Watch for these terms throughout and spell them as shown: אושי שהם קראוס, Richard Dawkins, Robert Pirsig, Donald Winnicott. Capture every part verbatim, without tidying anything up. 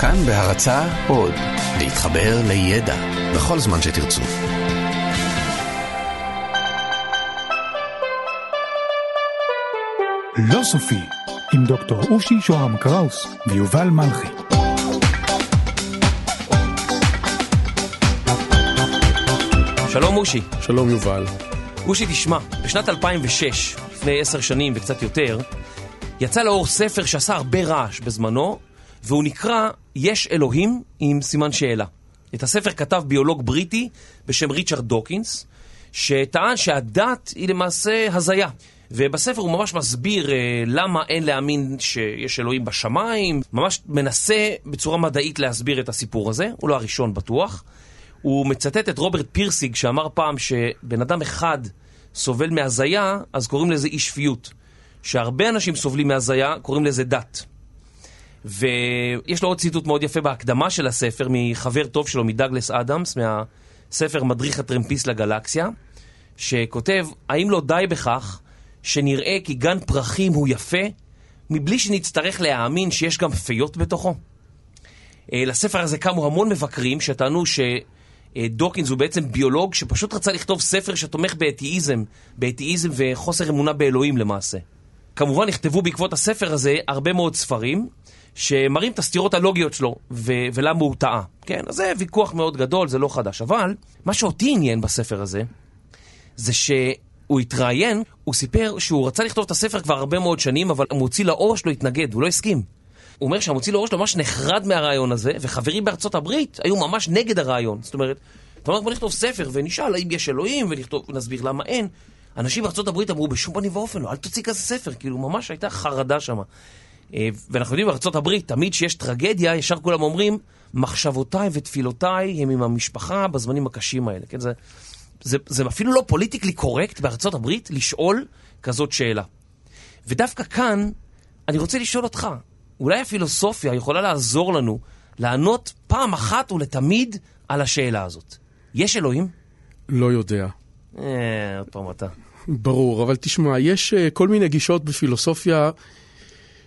כאן בהרצאה עוד, להתחבר לידע בכל זמן שתרצו. לא סופי, עם דוקטור אושי שהם קראוס ויובל מלכי. שלום אושי. שלום יובל. אושי, תשמע, בשנת אלפיים ושש, לפני עשר שנים וקצת יותר, יצא לאור ספר שעשה הרבה רעש בזמנו, והוא נקרא "יש אלוהים?" עם סימן שאלה. את הספר כתב ביולוג בריטי בשם ריצ'רד דוקינס, שטען שהדת היא למעשה הזיה. ובספר הוא ממש מסביר למה אין להאמין שיש אלוהים בשמיים, ממש מנסה בצורה מדעית להסביר את הסיפור הזה, הוא לא הראשון בטוח. הוא מצטט את רוברט פירסיג שאמר פעם שבן אדם אחד סובל מהזיה, אז קוראים לזה אי שפיות. שהרבה אנשים סובלים מהזיה, קוראים לזה דת. ויש לו עוד ציטוט מאוד יפה בהקדמה של הספר, מחבר טוב שלו, מדגלס אדמס, מהספר מדריך הטרמפיסט לגלקסיה, שכותב, האם לא די בכך שנראה כי גן פרחים הוא יפה, מבלי שנצטרך להאמין שיש גם פיות בתוכו? לספר הזה קמו המון מבקרים שטענו שדוקינס הוא בעצם ביולוג שפשוט רצה לכתוב ספר שתומך באתאיזם, באתאיזם וחוסר אמונה באלוהים למעשה. כמובן נכתבו בעקבות הספר הזה הרבה מאוד ספרים שמראים את הסתירות הלוגיות שלו ו- ולמה הוא טעה. כן, אז זה ויכוח מאוד גדול, זה לא חדש. אבל מה שאותי עניין בספר הזה זה שהוא התראיין, הוא סיפר שהוא רצה לכתוב את הספר כבר הרבה מאוד שנים, אבל המוציא לאור שלו התנגד, הוא לא הסכים. הוא אומר שהמוציא לאור שלו ממש נחרד מהרעיון הזה, וחברים בארצות הברית היו ממש נגד הרעיון. זאת אומרת, אתה אומר, בוא נכתוב ספר ונשאל האם יש אלוהים ונכתוב, ונסביר למה אין. אנשים בארצות הברית אמרו, בשום פנים ואופן לא, אל תוציא כזה ספר, כאילו ממש הייתה חרדה שמה. ואנחנו יודעים בארצות הברית, תמיד שיש טרגדיה, ישר כולם אומרים, מחשבותיי ותפילותיי הם עם המשפחה בזמנים הקשים האלה. כן, זה, זה, זה אפילו לא פוליטיקלי קורקט בארצות הברית לשאול כזאת שאלה. ודווקא כאן, אני רוצה לשאול אותך, אולי הפילוסופיה יכולה לעזור לנו לענות פעם אחת ולתמיד על השאלה הזאת. יש אלוהים? לא יודע. אה, עוד פעם אתה. ברור, אבל תשמע, יש כל מיני גישות בפילוסופיה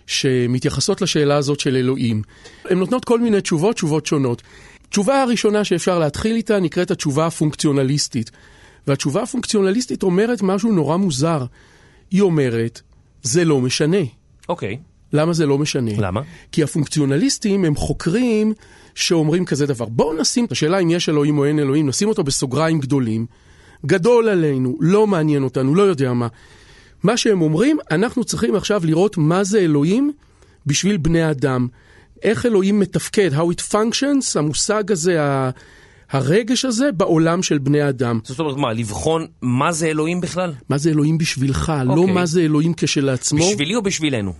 שמתייחסות לשאלה הזאת של אלוהים. הן נותנות כל מיני תשובות, תשובות שונות. התשובה הראשונה שאפשר להתחיל איתה נקראת התשובה הפונקציונליסטית. והתשובה הפונקציונליסטית אומרת משהו נורא מוזר. היא אומרת, זה לא משנה. אוקיי. למה זה לא משנה? למה? כי הפונקציונליסטים הם חוקרים שאומרים כזה דבר. בואו נשים את השאלה אם יש אלוהים או אין אלוהים, נשים אותו בסוגריים גדולים. גדול עלינו, לא מעניין אותנו, לא יודע מה. מה שהם אומרים, אנחנו צריכים עכשיו לראות מה זה אלוהים בשביל בני אדם. איך אלוהים מתפקד, how it functions, המושג הזה, הרגש הזה בעולם של בני אדם. זאת אומרת מה, לבחון מה זה אלוהים בכלל? מה זה אלוהים בשבילך, okay. לא מה זה אלוהים כשלעצמו. בשבילי או בשבילנו?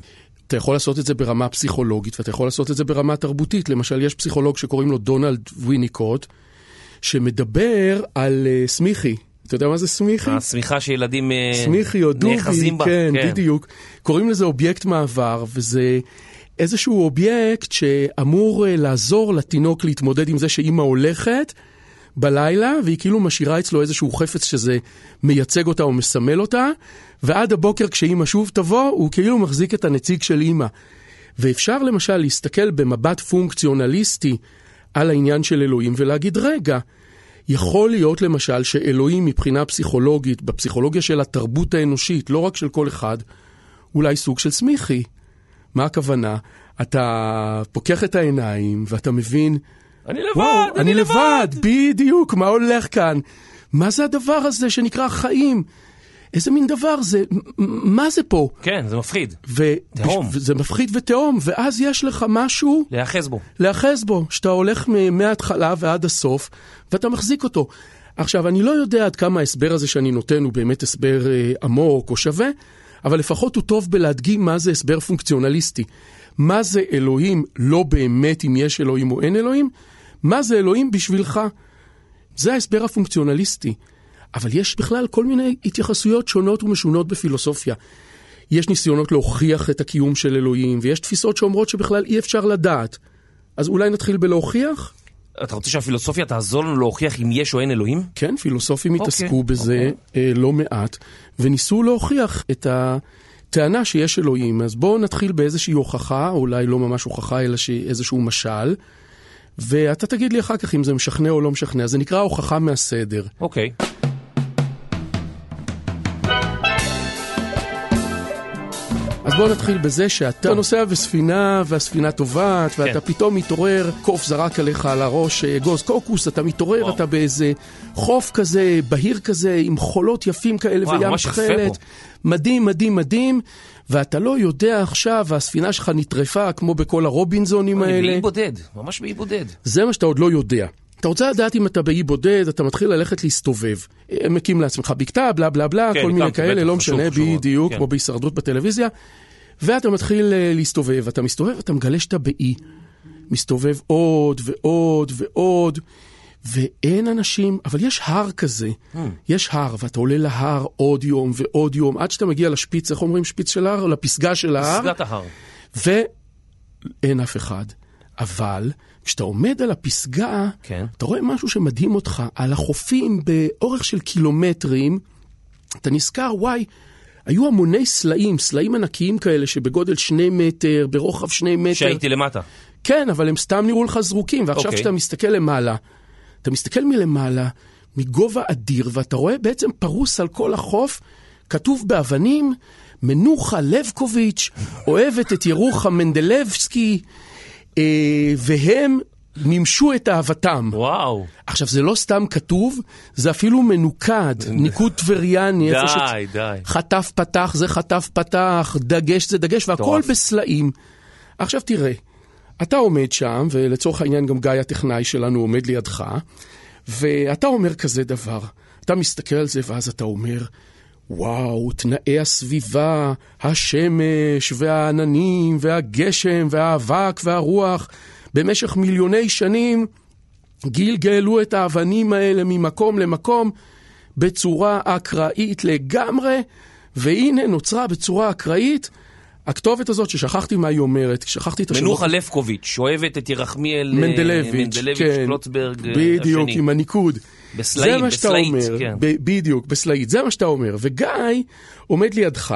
אתה יכול לעשות את זה ברמה פסיכולוגית, ואתה יכול לעשות את זה ברמה תרבותית. למשל, יש פסיכולוג שקוראים לו דונלד ויניקוט, שמדבר על uh, סמיכי. אתה יודע מה זה סמיכי? הסמיכה שילדים סמיכי, או דובי, נאחזים בה. כן, כן, בדיוק. קוראים לזה אובייקט מעבר, וזה איזשהו אובייקט שאמור uh, לעזור לתינוק להתמודד עם זה שאמא הולכת בלילה, והיא כאילו משאירה אצלו איזשהו חפץ שזה מייצג אותה או מסמל אותה, ועד הבוקר כשאימא שוב תבוא, הוא כאילו מחזיק את הנציג של אימא. ואפשר למשל להסתכל במבט פונקציונליסטי על העניין של אלוהים ולהגיד, רגע, יכול להיות למשל שאלוהים מבחינה פסיכולוגית, בפסיכולוגיה של התרבות האנושית, לא רק של כל אחד, אולי סוג של סמיכי. מה הכוונה? אתה פוקח את העיניים ואתה מבין, אני לבד, וואו, אני, אני לבד. בדיוק, מה הולך כאן? מה זה הדבר הזה שנקרא חיים? איזה מין דבר זה? מה זה פה? כן, זה מפחיד. ו- תאום. בש- זה מפחיד ותאום, ואז יש לך משהו להיאחז בו. להיאחז בו, שאתה הולך מההתחלה ועד הסוף, ואתה מחזיק אותו. עכשיו, אני לא יודע עד כמה ההסבר הזה שאני נותן הוא באמת הסבר אה, עמוק או שווה, אבל לפחות הוא טוב בלהדגים מה זה הסבר פונקציונליסטי. מה זה אלוהים, לא באמת אם יש אלוהים או אין אלוהים, מה זה אלוהים בשבילך? זה ההסבר הפונקציונליסטי. אבל יש בכלל כל מיני התייחסויות שונות ומשונות בפילוסופיה. יש ניסיונות להוכיח את הקיום של אלוהים, ויש תפיסות שאומרות שבכלל אי אפשר לדעת. אז אולי נתחיל בלהוכיח? אתה רוצה שהפילוסופיה תעזור לנו להוכיח אם יש או אין אלוהים? כן, פילוסופים התעסקו בזה לא מעט, וניסו להוכיח את ה... טענה שיש אלוהים, אז בואו נתחיל באיזושהי הוכחה, אולי לא ממש הוכחה, אלא איזשהו משל, ואתה תגיד לי אחר כך אם זה משכנע או לא משכנע. זה נקרא הוכחה מהסדר. אוקיי. Okay. אז בואו נתחיל בזה שאתה טוב. נוסע בספינה, והספינה טובעת, כן. ואתה פתאום מתעורר, קוף זרק עליך על הראש, אגוז קוקוס, אתה מתעורר, וואו. אתה באיזה חוף כזה, בהיר כזה, עם חולות יפים כאלה, וואו, וים חלת. מדהים, מדהים, מדהים, ואתה לא יודע עכשיו, הספינה שלך נטרפה, כמו בכל הרובינזונים האלה. אני באי בודד, ממש באי בודד. זה מה שאתה עוד לא יודע. אתה רוצה לדעת אם אתה באי בודד, אתה מתחיל ללכת להסתובב. מקים לעצמך בקתה, בלה בלה בלה, כל מיני כאלה, לא משנה, בדיוק, כמו בהישרדות בטלוויזיה. ואתה מתחיל להסתובב, אתה מסתובב, אתה מגלה שאתה באי. מסתובב עוד ועוד ועוד, ואין אנשים, אבל יש הר כזה. יש הר, ואתה עולה להר עוד יום ועוד יום, עד שאתה מגיע לשפיץ, איך אומרים שפיץ של ההר? לפסגה של ההר. פסגת ההר. ואין אף אחד. אבל כשאתה עומד על הפסגה, כן. אתה רואה משהו שמדהים אותך, על החופים באורך של קילומטרים, אתה נזכר, וואי, היו המוני סלעים, סלעים ענקיים כאלה, שבגודל שני מטר, ברוחב שני מטר. שהייתי למטה. כן, אבל הם סתם נראו לך זרוקים, ועכשיו okay. כשאתה מסתכל למעלה, אתה מסתכל מלמעלה, מגובה אדיר, ואתה רואה בעצם פרוס על כל החוף, כתוב באבנים, מנוחה לבקוביץ', אוהבת את ירוחה מנדלבסקי, והם מימשו את אהבתם. וואו. עכשיו, זה לא סתם כתוב, זה אפילו מנוקד, ניקוד טבריאני. די, שת... די. חטף פתח, זה חטף פתח, דגש זה דגש, והכל בסלעים. עכשיו תראה, אתה עומד שם, ולצורך העניין גם גיא הטכנאי שלנו עומד לידך, ואתה אומר כזה דבר. אתה מסתכל על זה, ואז אתה אומר, וואו, תנאי הסביבה, השמש והעננים והגשם והאבק והרוח, במשך מיליוני שנים גלגלו את האבנים האלה ממקום למקום בצורה אקראית לגמרי, והנה נוצרה בצורה אקראית הכתובת הזאת ששכחתי מה היא אומרת, שכחתי את השמות. מנוחה לבקוביץ', אוהבת את ירחמיאל מנדלביץ', כן, קלוצברג השני. בדיוק, עם הניקוד. בסלעית, זה מה שאתה אומר, כן. בדיוק, בסלעית, זה מה שאתה אומר. וגיא עומד לידך,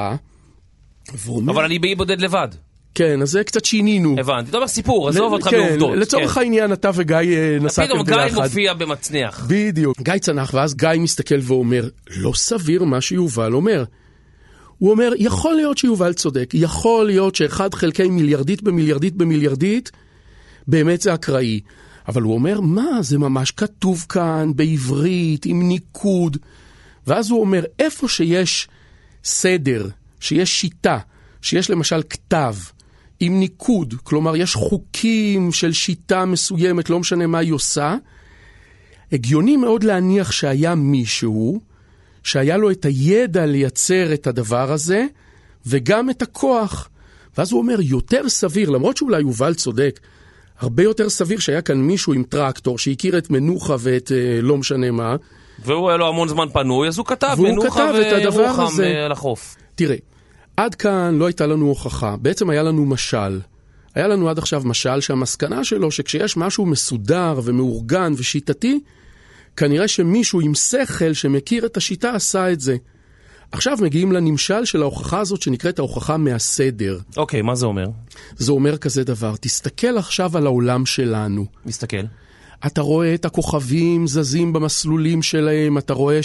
ואומר... אבל אני באי בודד לבד. כן, אז זה קצת שינינו. הבנתי, טוב הסיפור, עזוב אותך בעובדות. לצורך העניין, אתה וגיא נסע כבדל אחד. פתאום גיא מופיע במצנח. בדיוק. גיא צנח, ואז גיא מסתכל ואומר, לא סביר מה שיובל אומר. הוא אומר, יכול להיות שיובל צודק, יכול להיות שאחד חלקי מיליארדית במיליארדית במיליארדית, באמת זה אקראי. אבל הוא אומר, מה, זה ממש כתוב כאן, בעברית, עם ניקוד. ואז הוא אומר, איפה שיש סדר, שיש שיטה, שיש למשל כתב, עם ניקוד, כלומר, יש חוקים של שיטה מסוימת, לא משנה מה היא עושה, הגיוני מאוד להניח שהיה מישהו, שהיה לו את הידע לייצר את הדבר הזה, וגם את הכוח. ואז הוא אומר, יותר סביר, למרות שאולי יובל צודק, הרבה יותר סביר שהיה כאן מישהו עם טרקטור, שהכיר את מנוחה ואת אה, לא משנה מה. והוא היה לו המון זמן פנוי, אז הוא כתב מנוחה וירוחם על החוף. תראה, עד כאן לא הייתה לנו הוכחה. בעצם היה לנו משל. היה לנו עד עכשיו משל שהמסקנה שלו, שכשיש משהו מסודר ומאורגן ושיטתי, כנראה שמישהו עם שכל שמכיר את השיטה עשה את זה. עכשיו מגיעים לנמשל של ההוכחה הזאת שנקראת ההוכחה מהסדר. אוקיי, מה זה אומר? זה אומר כזה דבר, תסתכל עכשיו על העולם שלנו. מסתכל. אתה רואה את הכוכבים זזים במסלולים שלהם, אתה רואה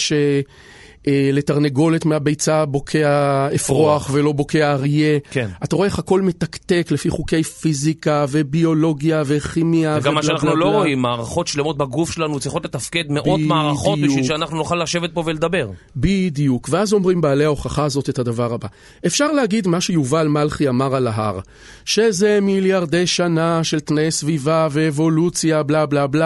שלתרנגולת מהביצה בוקע אפרוח ולא בוקע אריה. כן. אתה רואה איך הכל מתקתק לפי חוקי פיזיקה וביולוגיה וכימיה. וגם מה שאנחנו לא רואים, מערכות שלמות בגוף שלנו צריכות לתפקד מאות מערכות בשביל שאנחנו נוכל לשבת פה ולדבר. בדיוק. ואז אומרים בעלי ההוכחה הזאת את הדבר הבא. אפשר להגיד מה שיובל מלכי אמר על ההר, שזה מיליארדי שנה של תנאי סביבה ואבולוציה, בלה בלה בלה.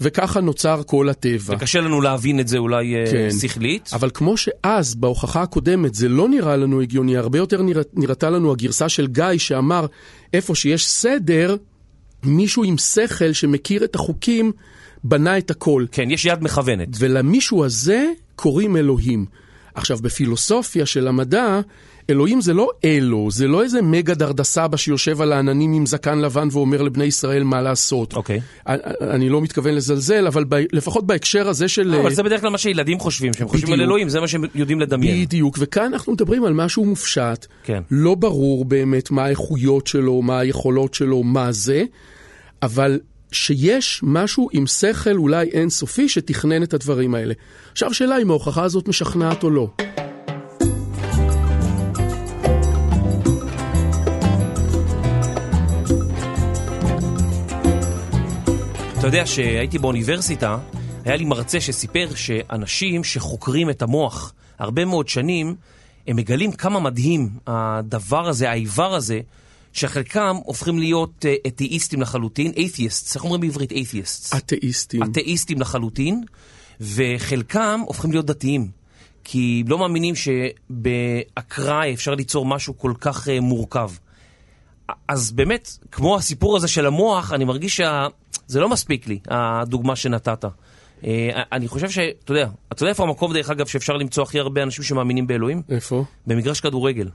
וככה נוצר כל הטבע. וקשה לנו להבין את זה אולי כן. שכלית. אבל כמו שאז בהוכחה הקודמת זה לא נראה לנו הגיוני, הרבה יותר נרא... נראתה לנו הגרסה של גיא שאמר איפה שיש סדר, מישהו עם שכל שמכיר את החוקים בנה את הכל. כן, יש יד מכוונת. ולמישהו הזה קוראים אלוהים. עכשיו בפילוסופיה של המדע אלוהים זה לא אלו, זה לא איזה מגה דרדסבא שיושב על העננים עם זקן לבן ואומר לבני ישראל מה לעשות. אוקיי. אני לא מתכוון לזלזל, אבל לפחות בהקשר הזה של... אבל זה בדרך כלל מה שילדים חושבים, שהם חושבים על אלוהים, זה מה שהם יודעים לדמיין. בדיוק, וכאן אנחנו מדברים על משהו מופשט, לא ברור באמת מה האיכויות שלו, מה היכולות שלו, מה זה, אבל... שיש משהו עם שכל אולי אינסופי שתכנן את הדברים האלה. עכשיו שאלה אם ההוכחה הזאת משכנעת או לא. אתה יודע שהייתי באוניברסיטה, היה לי מרצה שסיפר שאנשים שחוקרים את המוח הרבה מאוד שנים, הם מגלים כמה מדהים הדבר הזה, העיוור הזה, שחלקם הופכים להיות אתאיסטים לחלוטין, atheists, איך אומרים בעברית atheists? אתאיסטים. אתאיסטים לחלוטין, וחלקם הופכים להיות דתיים, כי לא מאמינים שבאקראי אפשר ליצור משהו כל כך מורכב. אז באמת, כמו הסיפור הזה של המוח, אני מרגיש שזה לא מספיק לי, הדוגמה שנתת. אני חושב ש... אתה יודע, אתה יודע איפה המקום דרך אגב שאפשר למצוא הכי הרבה אנשים שמאמינים באלוהים? איפה? במגרש כדורגל.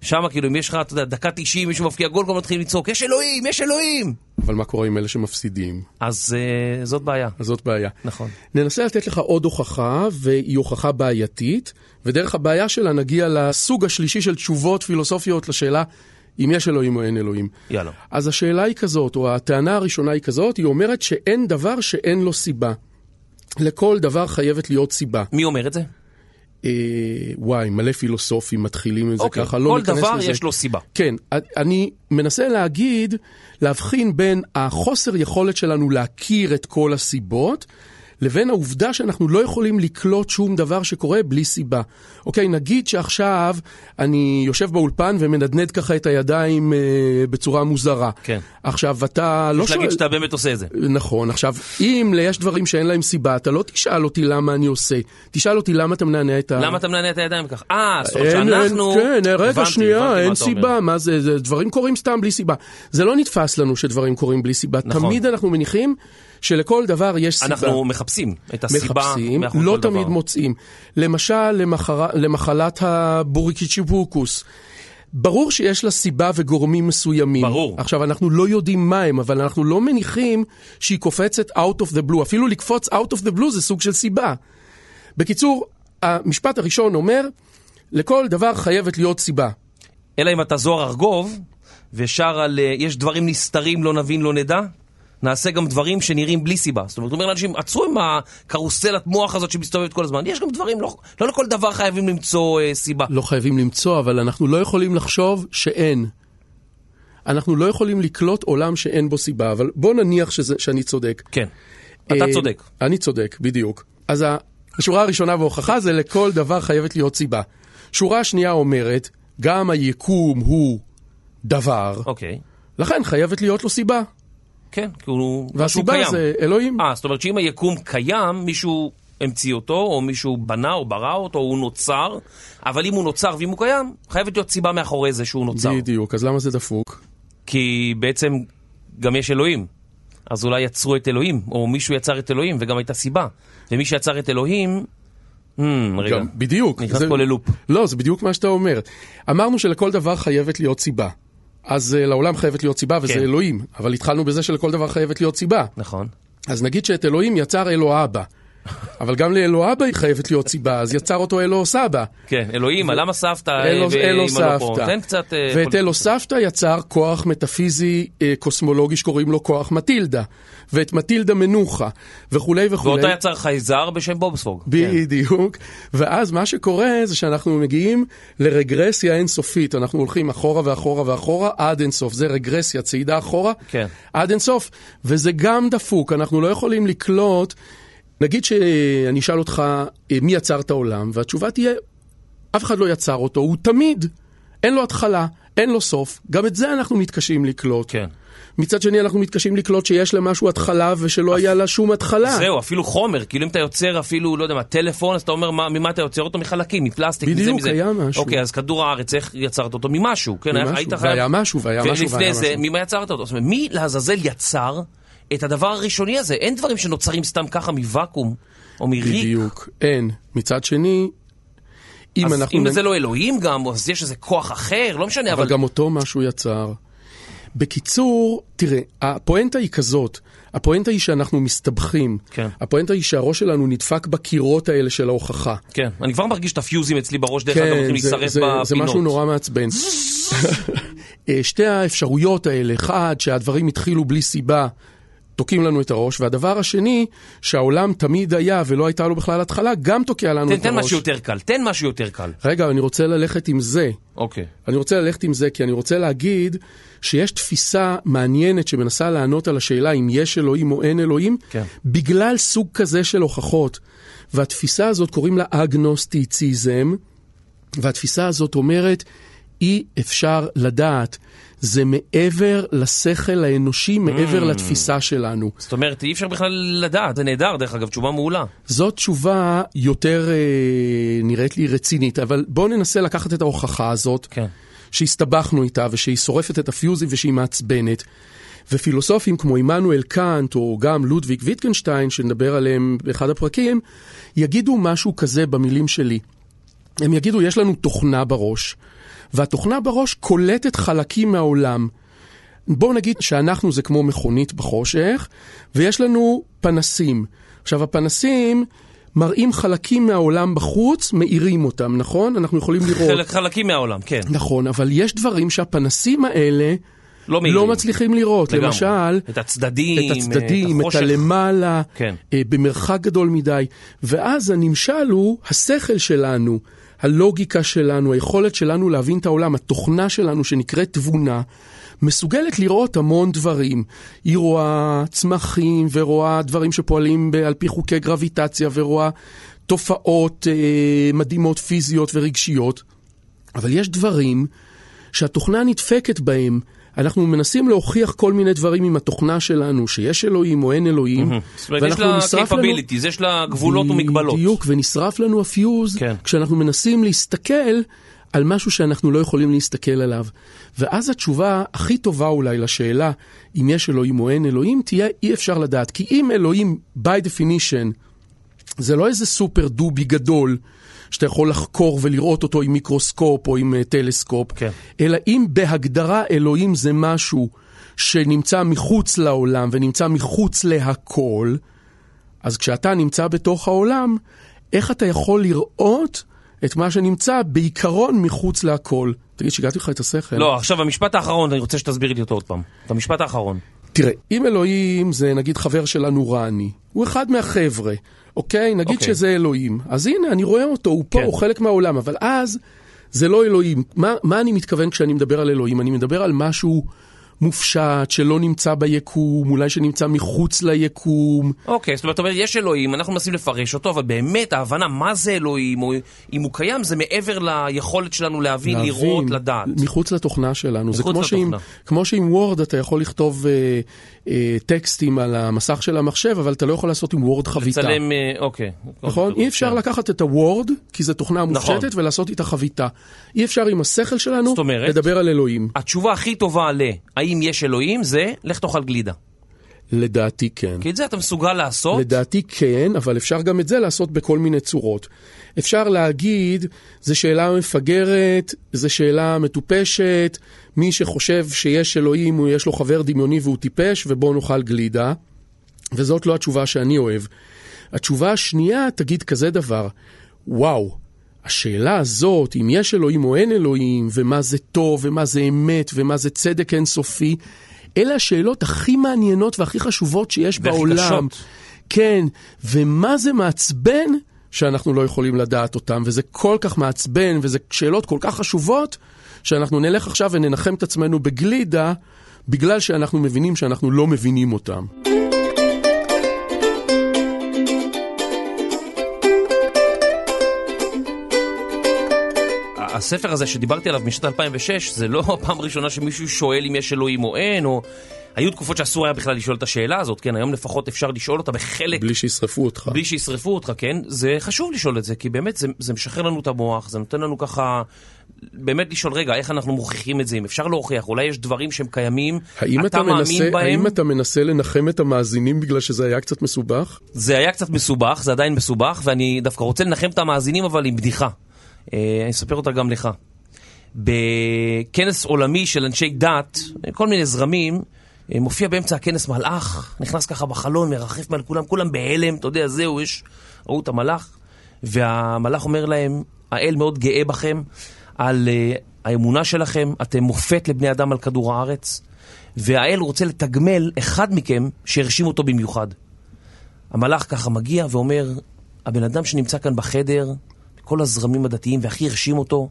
שם כאילו אם יש לך, אתה יודע, דקה תשעים, מישהו מפקיע גול, כבר מתחילים לצעוק, יש אלוהים, יש אלוהים! אבל מה קורה עם אלה שמפסידים? אז uh, זאת בעיה. אז זאת בעיה. נכון. ננסה לתת לך עוד הוכחה, והיא הוכחה בעייתית, ודרך הבעיה שלה נגיע לסוג השלישי של תשובות פילוסופיות לשאלה אם יש אלוהים או אין אלוהים. יאללה. אז השאלה היא כזאת, או הטענה הראשונה היא כזאת, היא אומרת שאין דבר שאין לו סיבה. לכל דבר חייבת להיות סיבה. מי אומר את זה? אה, וואי, מלא פילוסופים מתחילים את זה אוקיי, ככה. כל לא דבר לזה. יש לו סיבה. כן, אני מנסה להגיד, להבחין בין החוסר יכולת שלנו להכיר את כל הסיבות, לבין העובדה שאנחנו לא יכולים לקלוט שום דבר שקורה בלי סיבה. אוקיי, נגיד שעכשיו אני יושב באולפן ומנדנד ככה את הידיים אה, בצורה מוזרה. כן. עכשיו אתה לא שואל... יש להגיד שאתה באמת עושה את זה. נכון. עכשיו, אם יש דברים שאין להם סיבה, אתה לא תשאל אותי למה אני עושה. תשאל אותי למה אתה מנענע את ה... למה אתה מנענע את הידיים כך? אה, זאת אומרת שאנחנו... אין, כן, רגע הבנתי, שנייה, הבנתי אין סיבה. מה זה, זה? דברים קורים סתם בלי סיבה. זה לא נתפס לנו שדברים קורים בלי סיבה. נכון. תמיד אנחנו מניחים שלכל דבר יש סיבה. אנחנו מחפשים את הסיבה. מחפשים, לא תמיד מוצאים. למשל, למחלת הבורקיצ'יפוקוס. ברור שיש לה סיבה וגורמים מסוימים. ברור. עכשיו, אנחנו לא יודעים מה הם, אבל אנחנו לא מניחים שהיא קופצת out of the blue. אפילו לקפוץ out of the blue זה סוג של סיבה. בקיצור, המשפט הראשון אומר, לכל דבר חייבת להיות סיבה. אלא אם אתה זוהר ארגוב, ושר על, יש דברים נסתרים, לא נבין, לא נדע. נעשה גם דברים שנראים בלי סיבה. זאת אומרת, הוא אומר לאנשים, עצרו עם הקרוסלת מוח הזאת שמסתובבת כל הזמן. יש גם דברים, לא, לא לכל דבר חייבים למצוא אה, סיבה. לא חייבים למצוא, אבל אנחנו לא יכולים לחשוב שאין. אנחנו לא יכולים לקלוט עולם שאין בו סיבה, אבל בוא נניח שזה, שאני צודק. כן, אה, אתה צודק. אני צודק, בדיוק. אז השורה הראשונה והוכחה זה לכל דבר חייבת להיות סיבה. שורה שנייה אומרת, גם היקום הוא דבר. אוקיי. לכן חייבת להיות לו סיבה. כן, כאילו... והסיבה זה אלוהים. אה, זאת אומרת שאם היקום קיים, מישהו המציא אותו, או מישהו בנה או ברא אותו, או הוא נוצר, אבל אם הוא נוצר ואם הוא קיים, חייבת להיות סיבה מאחורי זה שהוא נוצר. בדיוק, אז למה זה דפוק? כי בעצם גם יש אלוהים. אז אולי יצרו את אלוהים, או מישהו יצר את אלוהים, וגם הייתה סיבה. ומי שיצר את אלוהים... רגע, בדיוק. נכנס פה ללופ. לא, זה בדיוק מה שאתה אומר. אמרנו שלכל דבר חייבת להיות סיבה. אז לעולם חייבת להיות סיבה, וזה כן. אלוהים. אבל התחלנו בזה שלכל דבר חייבת להיות סיבה. נכון. אז נגיד שאת אלוהים יצר אלוה אבא. אבל גם לאלוה אבא היא חייבת להיות סיבה, אז יצר אותו אלוה סבא. כן, אלוהים, ו... למה סבתא? אלוה אלו סבתא. תן קצת... ואת אלוה סבתא יצר כוח מטאפיזי קוסמולוגי שקוראים לו כוח מטילדה. ואת מטילדה מנוחה, וכו' וכו'. ואותה יצר חייזר בשם בובספוג. בדיוק. ואז מה שקורה זה שאנחנו מגיעים לרגרסיה אינסופית. אנחנו הולכים אחורה ואחורה ואחורה, עד אינסוף. זה רגרסיה, צעידה אחורה, כן. עד אינסוף. וזה גם דפוק. אנחנו לא יכולים לקלוט. נגיד שאני אשאל אותך מי יצר את העולם, והתשובה תהיה, אף אחד לא יצר אותו, הוא תמיד, אין לו התחלה, אין לו סוף, גם את זה אנחנו מתקשים לקלוט. כן. מצד שני אנחנו מתקשים לקלוט שיש למשהו התחלה ושלא היה לה שום התחלה. זהו, אפילו חומר, כאילו אם אתה יוצר אפילו, לא יודע מה, טלפון, אז אתה אומר ממה אתה יוצר אותו? מחלקים, מפלסטיק, מזה, מזה. בדיוק, היה משהו. אוקיי, אז כדור הארץ, איך יצרת אותו? ממשהו, כן? והיה משהו, והיה משהו. ולפני זה, ממה יצרת אותו? זאת אומרת, מי לעזאזל יצר את הדבר הראשוני הזה? אין דברים שנוצרים סתם ככה מוואקום או מריק. בדיוק, אין. מצד שני, אם אנחנו... אם זה לא אלוהים גם, אז יש איזה כוח אחר, לא משנה, אבל... אבל גם אותו משהו יצר. בקיצור, תראה, הפואנטה היא כזאת, הפואנטה היא שאנחנו מסתבכים, כן. הפואנטה היא שהראש שלנו נדפק בקירות האלה של ההוכחה. כן, אני כבר מרגיש את הפיוזים אצלי בראש, דרך כן, אגב הולכים להישרף בפינות. זה משהו נורא מעצבן. שתי האפשרויות האלה, אחד, שהדברים התחילו בלי סיבה, תוקעים לנו את הראש, והדבר השני, שהעולם תמיד היה ולא הייתה לו בכלל התחלה, גם תוקע לנו את הראש. תן משהו יותר קל, תן משהו יותר קל. רגע, אני רוצה ללכת עם זה. אוקיי. אני רוצה ללכת עם זה, כי אני רוצה להגיד שיש תפיסה מעניינת שמנסה לענות על השאלה אם יש אלוהים או אין אלוהים, בגלל סוג כזה של הוכחות. והתפיסה הזאת קוראים לה אגנוסטיציזם, והתפיסה הזאת אומרת, אי אפשר לדעת. זה מעבר לשכל האנושי, מעבר לתפיסה שלנו. זאת אומרת, אי אפשר בכלל לדעת, זה נהדר, דרך אגב, תשובה מעולה. זאת תשובה יותר, נראית לי, רצינית, אבל בואו ננסה לקחת את ההוכחה הזאת, שהסתבכנו איתה, ושהיא שורפת את הפיוזים, ושהיא מעצבנת. ופילוסופים כמו עמנואל קאנט, או גם לודוויג ויטגנשטיין, שנדבר עליהם באחד הפרקים, יגידו משהו כזה במילים שלי. הם יגידו, יש לנו תוכנה בראש. והתוכנה בראש קולטת חלקים מהעולם. בואו נגיד שאנחנו זה כמו מכונית בחושך, ויש לנו פנסים. עכשיו, הפנסים מראים חלקים מהעולם בחוץ, מאירים אותם, נכון? אנחנו יכולים לראות... חלק, חלקים מהעולם, כן. נכון, אבל יש דברים שהפנסים האלה לא, לא מצליחים לראות. לגמרי. למשל... את הצדדים, את הצדדים, את, את הלמעלה, כן. במרחק גדול מדי. ואז הנמשל הוא השכל שלנו. הלוגיקה שלנו, היכולת שלנו להבין את העולם, התוכנה שלנו שנקראת תבונה, מסוגלת לראות המון דברים. היא רואה צמחים ורואה דברים שפועלים ב- על פי חוקי גרביטציה ורואה תופעות אה, מדהימות פיזיות ורגשיות. אבל יש דברים שהתוכנה נדפקת בהם. אנחנו מנסים להוכיח כל מיני דברים עם התוכנה שלנו, שיש אלוהים או אין אלוהים. יש לה capabilities, יש לה גבולות ומגבלות. בדיוק, ונשרף לנו הפיוז, כשאנחנו מנסים להסתכל על משהו שאנחנו לא יכולים להסתכל עליו. ואז התשובה הכי טובה אולי לשאלה, אם יש אלוהים או אין אלוהים, תהיה אי אפשר לדעת. כי אם אלוהים, by definition, זה לא איזה סופר דובי גדול, שאתה יכול לחקור ולראות אותו עם מיקרוסקופ או עם טלסקופ, כן. אלא אם בהגדרה אלוהים זה משהו שנמצא מחוץ לעולם ונמצא מחוץ להכל, אז כשאתה נמצא בתוך העולם, איך אתה יכול לראות את מה שנמצא בעיקרון מחוץ להכל? תגיד, שגעתי לך את השכל. לא, עכשיו המשפט האחרון, אני רוצה שתסבירי לי אותו עוד פעם. את המשפט האחרון. תראה, אם אלוהים זה נגיד חבר שלנו רעני, הוא אחד מהחבר'ה, אוקיי? נגיד אוקיי. שזה אלוהים. אז הנה, אני רואה אותו, הוא פה, כן. הוא חלק מהעולם, אבל אז זה לא אלוהים. מה, מה אני מתכוון כשאני מדבר על אלוהים? אני מדבר על משהו מופשט, שלא נמצא ביקום, אולי שנמצא מחוץ ליקום. אוקיי, זאת אומרת, יש אלוהים, אנחנו מנסים לפרש אותו, אבל באמת ההבנה מה זה אלוהים, או אם הוא קיים, זה מעבר ליכולת שלנו להבין, להבין לראות, לדעת. מחוץ לתוכנה שלנו. מחוץ זה כמו לתוכנה. שאם, כמו שעם וורד אתה יכול לכתוב אה, אה, טקסטים על המסך של המחשב, אבל אתה לא יכול לעשות עם וורד חביתה. לצלם, אה, אוקיי. נכון? אי אפשר לקחת את הוורד, כי זו תוכנה מופשטת, נכון. ולעשות איתה חביתה. אי אפשר עם השכל שלנו, זאת אומרת, לדבר על אלוהים. התשובה הכי טובה עליה, אם יש אלוהים, זה לך תאכל גלידה. לדעתי כן. כי את זה אתה מסוגל לעשות? לדעתי כן, אבל אפשר גם את זה לעשות בכל מיני צורות. אפשר להגיד, זו שאלה מפגרת, זו שאלה מטופשת, מי שחושב שיש אלוהים, הוא יש לו חבר דמיוני והוא טיפש, ובוא נאכל גלידה. וזאת לא התשובה שאני אוהב. התשובה השנייה, תגיד כזה דבר, וואו, השאלה הזאת, אם יש אלוהים או אין אלוהים, ומה זה טוב, ומה זה אמת, ומה זה צדק אינסופי, אלה השאלות הכי מעניינות והכי חשובות שיש בעולם. כן, ומה זה מעצבן שאנחנו לא יכולים לדעת אותם, וזה כל כך מעצבן, וזה שאלות כל כך חשובות, שאנחנו נלך עכשיו וננחם את עצמנו בגלידה, בגלל שאנחנו מבינים שאנחנו לא מבינים אותם. הספר הזה שדיברתי עליו משנת אלפיים ושש, זה לא הפעם ראשונה שמישהו שואל אם יש אלוהים או אין, או... היו תקופות שאסור היה בכלל לשאול את השאלה הזאת, כן? היום לפחות אפשר לשאול אותה בחלק... בלי שישרפו אותך. בלי שישרפו אותך, כן? זה חשוב לשאול את זה, כי באמת זה, זה משחרר לנו את המוח, זה נותן לנו ככה... באמת לשאול, רגע, איך אנחנו מוכיחים את זה? אם אפשר להוכיח, אולי יש דברים שהם קיימים, אתה מאמין בהם? האם אתה מנסה לנחם את המאזינים בגלל שזה היה קצת מסובך? זה היה קצת מסובך, זה עדיין מסובך, ואני דווקא רוצה לנחם את המאזינים, אבל עם בדיחה. אני אספר אותה גם לך. בכנס עולמי של אנשי דת, כל מיני זרמים, מופיע באמצע הכנס מלאך, נכנס ככה בחלון, מרחף מעל כולם, כולם בהלם, אתה יודע, זהו, יש, ראו את המלאך, והמלאך אומר להם, האל מאוד גאה בכם, על האמונה שלכם, אתם מופת לבני אדם על כדור הארץ, והאל רוצה לתגמל אחד מכם שהרשים אותו במיוחד. המלאך ככה מגיע ואומר, הבן אדם שנמצא כאן בחדר, כל הזרמים הדתיים והכי הרשים אותו,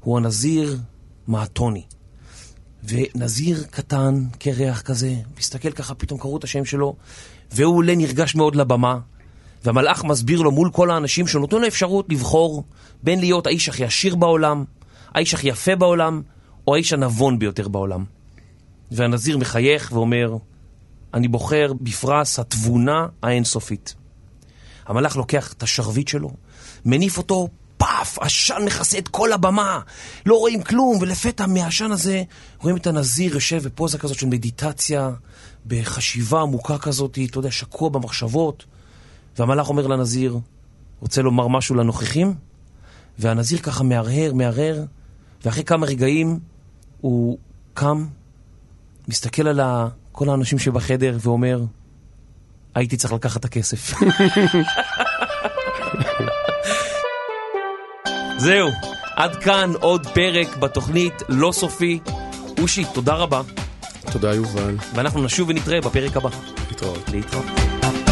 הוא הנזיר מעטוני. ונזיר קטן, קרח כזה, מסתכל ככה, פתאום קראו את השם שלו, והוא עולה נרגש מאוד לבמה, והמלאך מסביר לו מול כל האנשים שנותנו לו אפשרות לבחור בין להיות האיש הכי עשיר בעולם, האיש הכי יפה בעולם, או האיש הנבון ביותר בעולם. והנזיר מחייך ואומר, אני בוחר בפרס התבונה האינסופית. המלאך לוקח את השרביט שלו, מניף אותו, פאף, השן מכסה את כל הבמה, לא רואים כלום, ולפתע מהשן הזה רואים את הנזיר יושב בפוזה כזאת של מדיטציה, בחשיבה עמוקה כזאת, אתה יודע, שקוע במחשבות, והמלאך אומר לנזיר, רוצה לומר משהו לנוכחים? והנזיר ככה מערער, מערער, ואחרי כמה רגעים הוא קם, מסתכל על כל האנשים שבחדר ואומר, הייתי צריך לקחת את הכסף. זהו, עד כאן עוד פרק בתוכנית לא סופי. אושי, תודה רבה. תודה יובל. ואנחנו נשוב ונתראה בפרק הבא. להתראות. להתראות.